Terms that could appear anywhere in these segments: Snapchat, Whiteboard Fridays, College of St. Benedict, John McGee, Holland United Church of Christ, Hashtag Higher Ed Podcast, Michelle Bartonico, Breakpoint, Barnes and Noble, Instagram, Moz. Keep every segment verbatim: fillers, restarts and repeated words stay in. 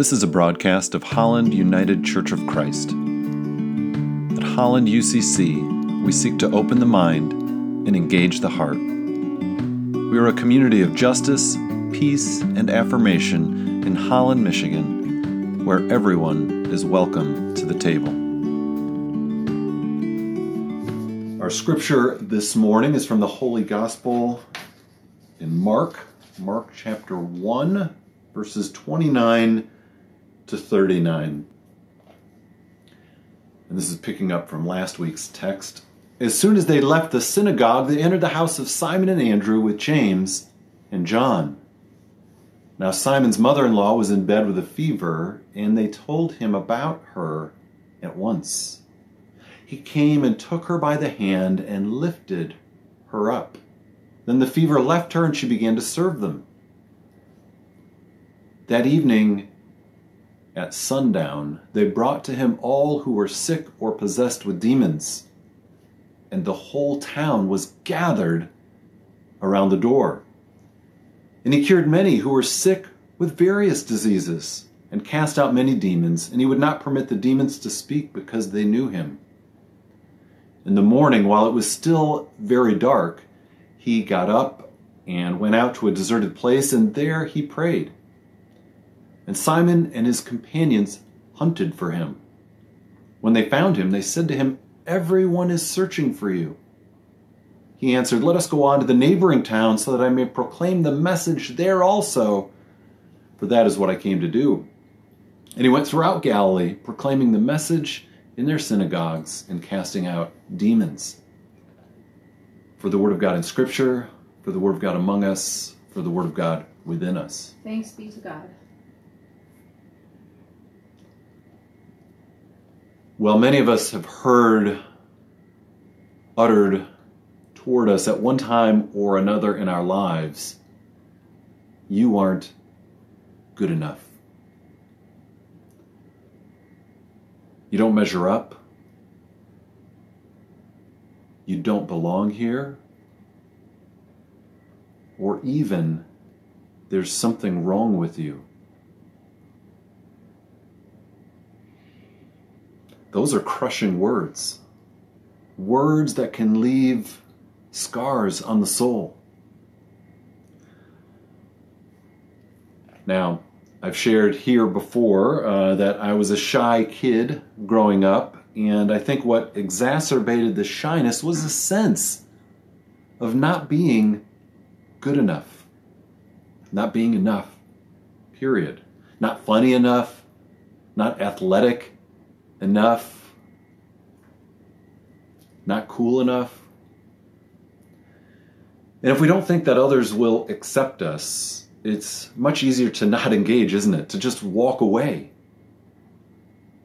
This is a broadcast of Holland United Church of Christ. At Holland U C C, we seek to open the mind and engage the heart. We are a community of justice, peace, and affirmation in Holland, Michigan, where everyone is welcome to the table. Our scripture this morning is from the Holy Gospel in Mark, Mark chapter one, verses twenty-nine to thirty-nine. And this is picking up from last week's text. As soon as they left the synagogue, they entered the house of Simon and Andrew with James and John. Now Simon's mother-in-law was in bed with a fever, and they told him about her at once. He came and took her by the hand and lifted her up. Then the fever left her, and she began to serve them. That evening, at sundown, they brought to him all who were sick or possessed with demons, and the whole town was gathered around the door. And he cured many who were sick with various diseases, and cast out many demons, and he would not permit the demons to speak because they knew him. In the morning, while it was still very dark, he got up and went out to a deserted place, and there he prayed. And Simon and his companions hunted for him. When they found him, they said to him, "Everyone is searching for you." He answered, "Let us go on to the neighboring town so that I may proclaim the message there also, for that is what I came to do." And he went throughout Galilee, proclaiming the message in their synagogues and casting out demons. For the word of God in Scripture, for the word of God among us, for the word of God within us. Thanks be to God. Well, many of us have heard uttered toward us at one time or another in our lives, "You aren't good enough. You don't measure up. You don't belong here." Or even, "There's something wrong with you." Those are crushing words, words that can leave scars on the soul. Now, I've shared here before uh, that I was a shy kid growing up, and I think what exacerbated the shyness was a sense of not being good enough, not being enough, period. Not funny enough, not athletic enough, not cool enough. And if we don't think that others will accept us, it's much easier to not engage, isn't it? To just walk away,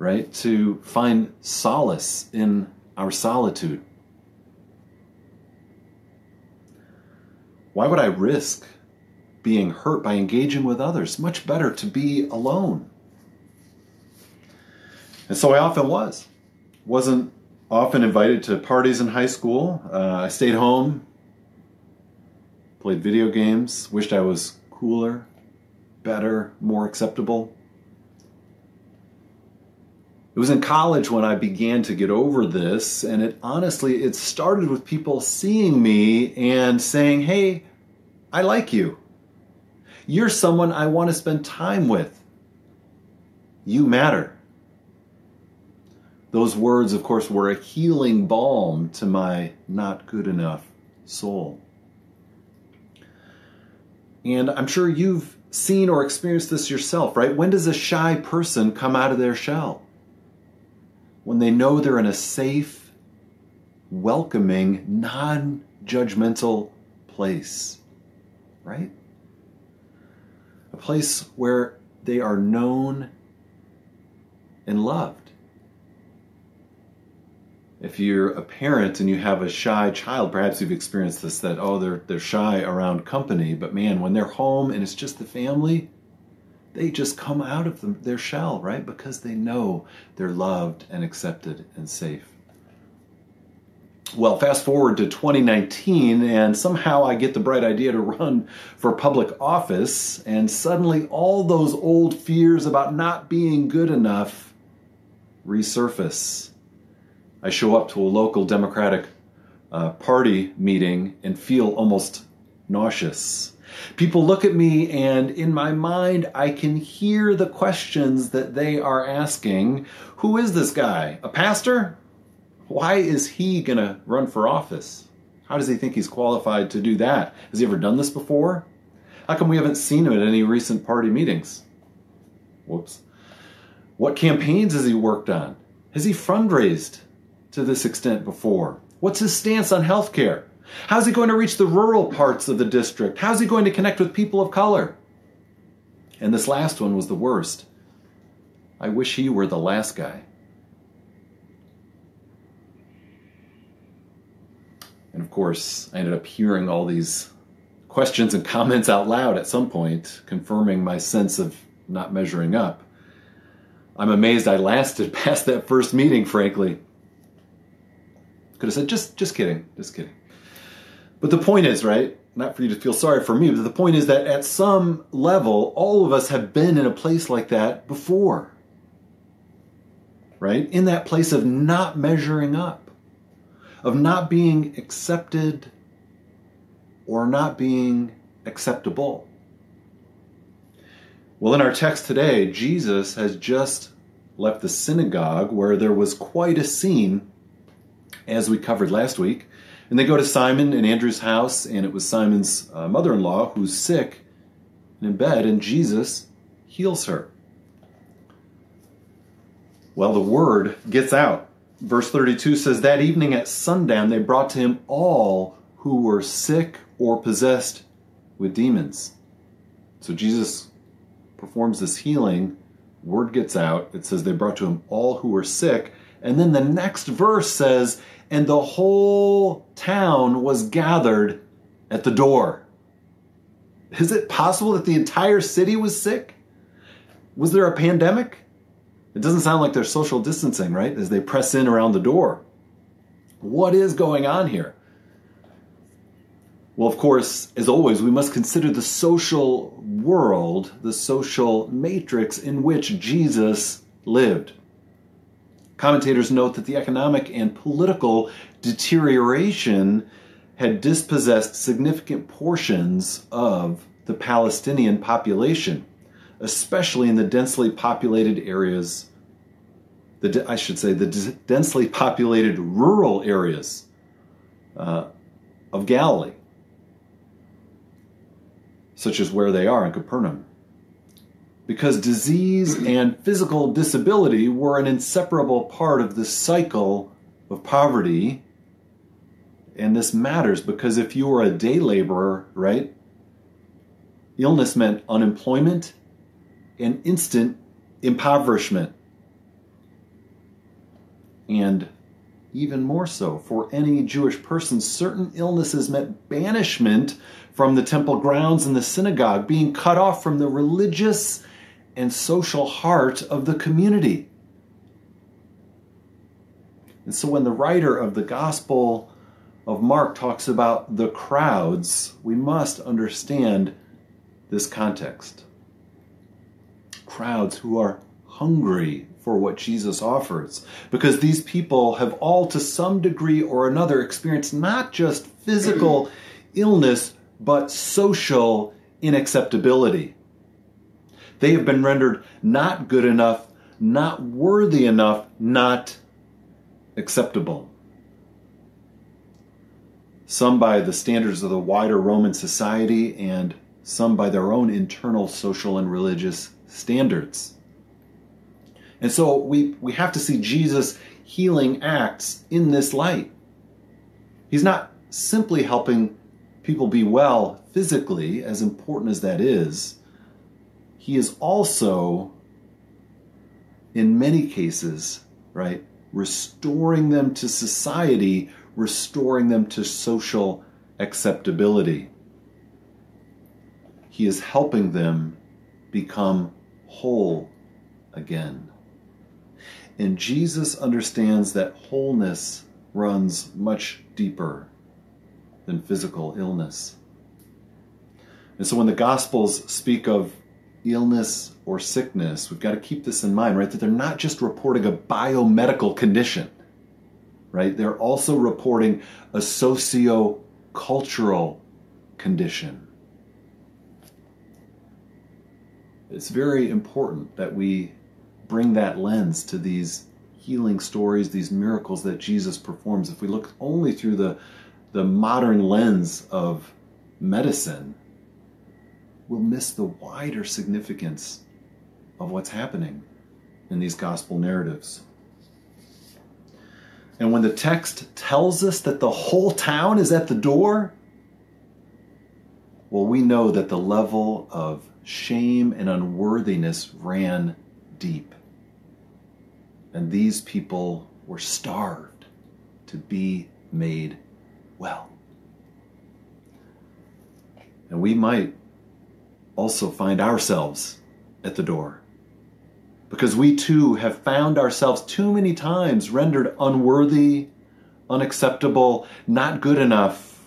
right? To find solace in our solitude. Why would I risk being hurt by engaging with others? Much better to be alone. And so I often was. Wasn't often invited to parties in high school. Uh, I stayed home. Played video games, wished I was cooler, better, more acceptable. It was in college when I began to get over this, and it honestly, it started with people seeing me and saying, "Hey, I like you. You're someone I want to spend time with. You matter." Those words, of course, were a healing balm to my not good enough soul. And I'm sure you've seen or experienced this yourself, right? When does a shy person come out of their shell? When they know they're in a safe, welcoming, non-judgmental place, right? A place where they are known and loved. If you're a parent and you have a shy child, perhaps you've experienced this, that, oh, they're they're shy around company, but man, when they're home and it's just the family, they just come out of them, their shell, right? Because they know they're loved and accepted and safe. Well, fast forward to twenty nineteen, and somehow I get the bright idea to run for public office, and suddenly all those old fears about not being good enough resurface. I show up to a local Democratic uh, Party meeting and feel almost nauseous. People look at me, and in my mind, I can hear the questions that they are asking. Who is this guy? A pastor? Why is he going to run for office? How does he think he's qualified to do that? Has he ever done this before? How come we haven't seen him at any recent party meetings? Whoops. What campaigns has he worked on? Has he fundraised to this extent before? What's his stance on health care? How's he going to reach the rural parts of the district? How's he going to connect with people of color? And this last one was the worst. I wish he were the last guy. And of course, I ended up hearing all these questions and comments out loud at some point, confirming my sense of not measuring up. I'm amazed I lasted past that first meeting, frankly. Could have said, just, just kidding, just kidding. But the point is, right, not for you to feel sorry for me, but the point is that at some level, all of us have been in a place like that before, right? In that place of not measuring up, of not being accepted or not being acceptable. Well, in our text today, Jesus has just left the synagogue where there was quite a scene, as we covered last week. And they go to Simon and Andrew's house, and it was Simon's uh, mother-in-law who's sick and in bed, and Jesus heals her. Well, the word gets out. Verse thirty-two says, that evening at sundown, they brought to him all who were sick or possessed with demons. So Jesus performs this healing. Word gets out. It says they brought to him all who were sick. And then the next verse says, and the whole town was gathered at the door. Is it possible that the entire city was sick? Was there a pandemic? It doesn't sound like they're social distancing, right? As they press in around the door. What is going on here? Well, of course, as always, we must consider the social world, the social matrix in which Jesus lived. Commentators note that the economic and political deterioration had dispossessed significant portions of the Palestinian population, especially in the densely populated areas, the, I should say, the d- densely populated rural areas uh, of Galilee, such as where they are in Capernaum, because disease and physical disability were an inseparable part of the cycle of poverty. And this matters because if you were a day laborer, right, illness meant unemployment and instant impoverishment. And even more so, for any Jewish person, certain illnesses meant banishment from the temple grounds and the synagogue, being cut off from the religious and social heart of the community. And so when the writer of the Gospel of Mark talks about the crowds, we must understand this context. Crowds who are hungry for what Jesus offers, because these people have all to some degree or another experienced not just physical illness, but social unacceptability. They have been rendered not good enough, not worthy enough, not acceptable. Some by the standards of the wider Roman society, and some by their own internal social and religious standards. And so we, we have to see Jesus' healing acts in this light. He's not simply helping people be well physically, as important as that is. He is also, in many cases, right, restoring them to society, restoring them to social acceptability. He is helping them become whole again. And Jesus understands that wholeness runs much deeper than physical illness. And so when the Gospels speak of illness or sickness, we've got to keep this in mind, right? That they're not just reporting a biomedical condition, right? They're also reporting a socio-cultural condition. It's very important that we bring that lens to these healing stories, these miracles that Jesus performs. If we look only through the, the modern lens of medicine, we'll miss the wider significance of what's happening in these gospel narratives. And when the text tells us that the whole town is at the door, well, we know that the level of shame and unworthiness ran deep. And these people were starved to be made well. And we might also find ourselves at the door, because we too have found ourselves too many times rendered unworthy, unacceptable, not good enough.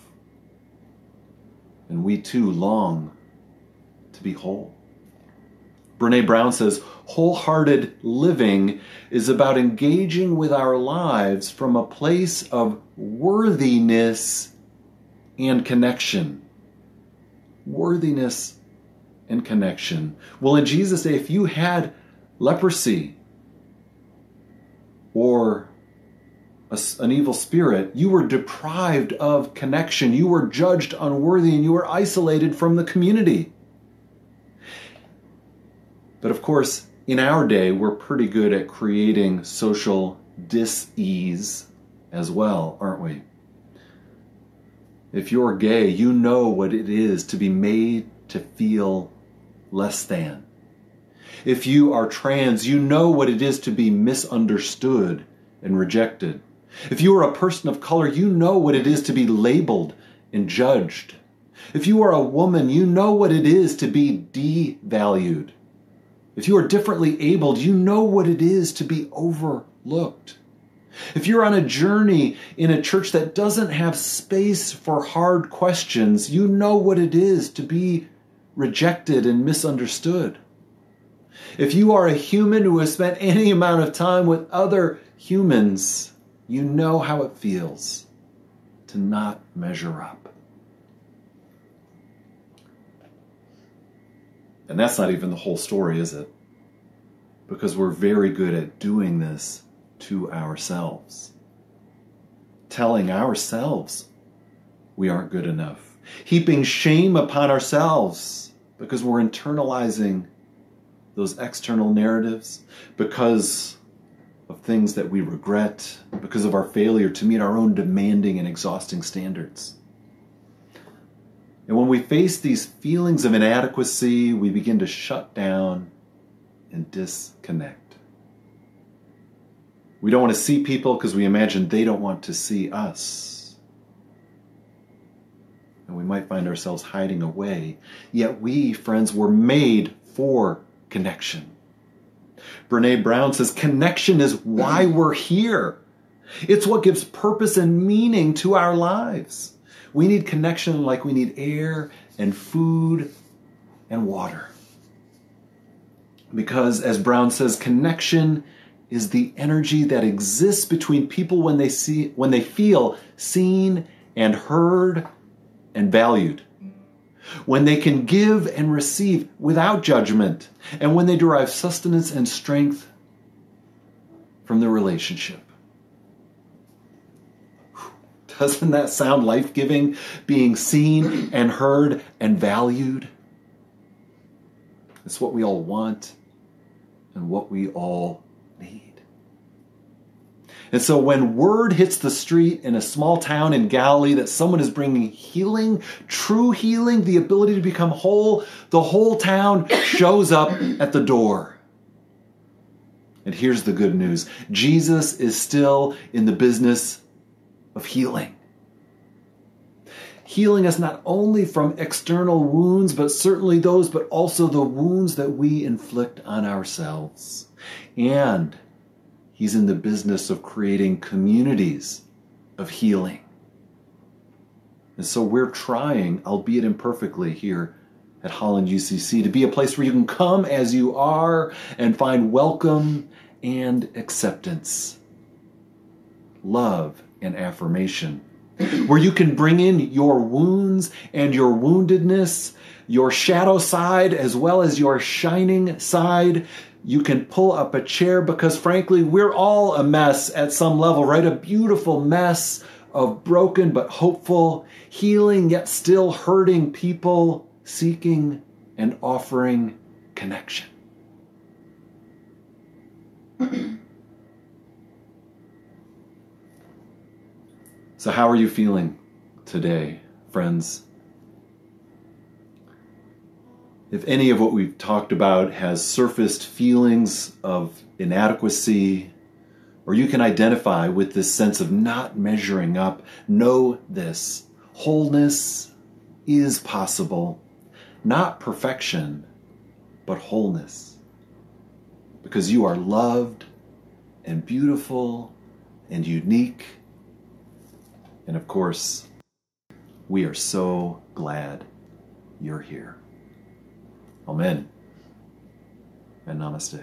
And we too long to be whole. Brené Brown says, wholehearted living is about engaging with our lives from a place of worthiness and connection. Worthiness and connection. Well, in Jesus' day, if you had leprosy or a, an evil spirit, you were deprived of connection. You were judged unworthy and you were isolated from the community. But of course, in our day, we're pretty good at creating social dis-ease as well, aren't we? If you're gay, you know what it is to be made to feel less than. If you are trans, you know what it is to be misunderstood and rejected. If you are a person of color, you know what it is to be labeled and judged. If you are a woman, you know what it is to be devalued. If you are differently abled, you know what it is to be overlooked. If you're on a journey in a church that doesn't have space for hard questions, you know what it is to be rejected and misunderstood. If you are a human who has spent any amount of time with other humans, you know how it feels to not measure up. And that's not even the whole story, is it? Because we're very good at doing this to ourselves, telling ourselves we aren't good enough, heaping shame upon ourselves because we're internalizing those external narratives, because of things that we regret, because of our failure to meet our own demanding and exhausting standards. And when we face these feelings of inadequacy, we begin to shut down and disconnect. We don't want to see people because we imagine they don't want to see us. And we might find ourselves hiding away. Yet we, friends, were made for connection. Brené Brown says, connection is why we're here. It's what gives purpose and meaning to our lives. We need connection like we need air and food and water. Because, as Brown says, connection is the energy that exists between people when they see, when they feel seen and heard and valued, when they can give and receive without judgment, and when they derive sustenance and strength from the relationship. Doesn't that sound life-giving? Being seen and heard and valued. It's what we all want and what we all need. And so when word hits the street in a small town in Galilee that someone is bringing healing, true healing, the ability to become whole, the whole town shows up at the door. And here's the good news. Jesus is still in the business of healing. Healing us not only from external wounds, but certainly those, but also the wounds that we inflict on ourselves. And he's in the business of creating communities of healing. And so we're trying, albeit imperfectly here at Holland U C C, to be a place where you can come as you are and find welcome and acceptance, love and affirmation, where you can bring in your wounds and your woundedness, your shadow side as well as your shining side. You can pull up a chair because, frankly, we're all a mess at some level, right? A beautiful mess of broken but hopeful, healing yet still hurting people seeking and offering connection. So how are you feeling today, friends? If any of what we've talked about has surfaced feelings of inadequacy, or you can identify with this sense of not measuring up, know this: wholeness is possible. Not perfection, but wholeness. Because you are loved and beautiful and unique. And of course, we are so glad you're here. Amen. And namaste.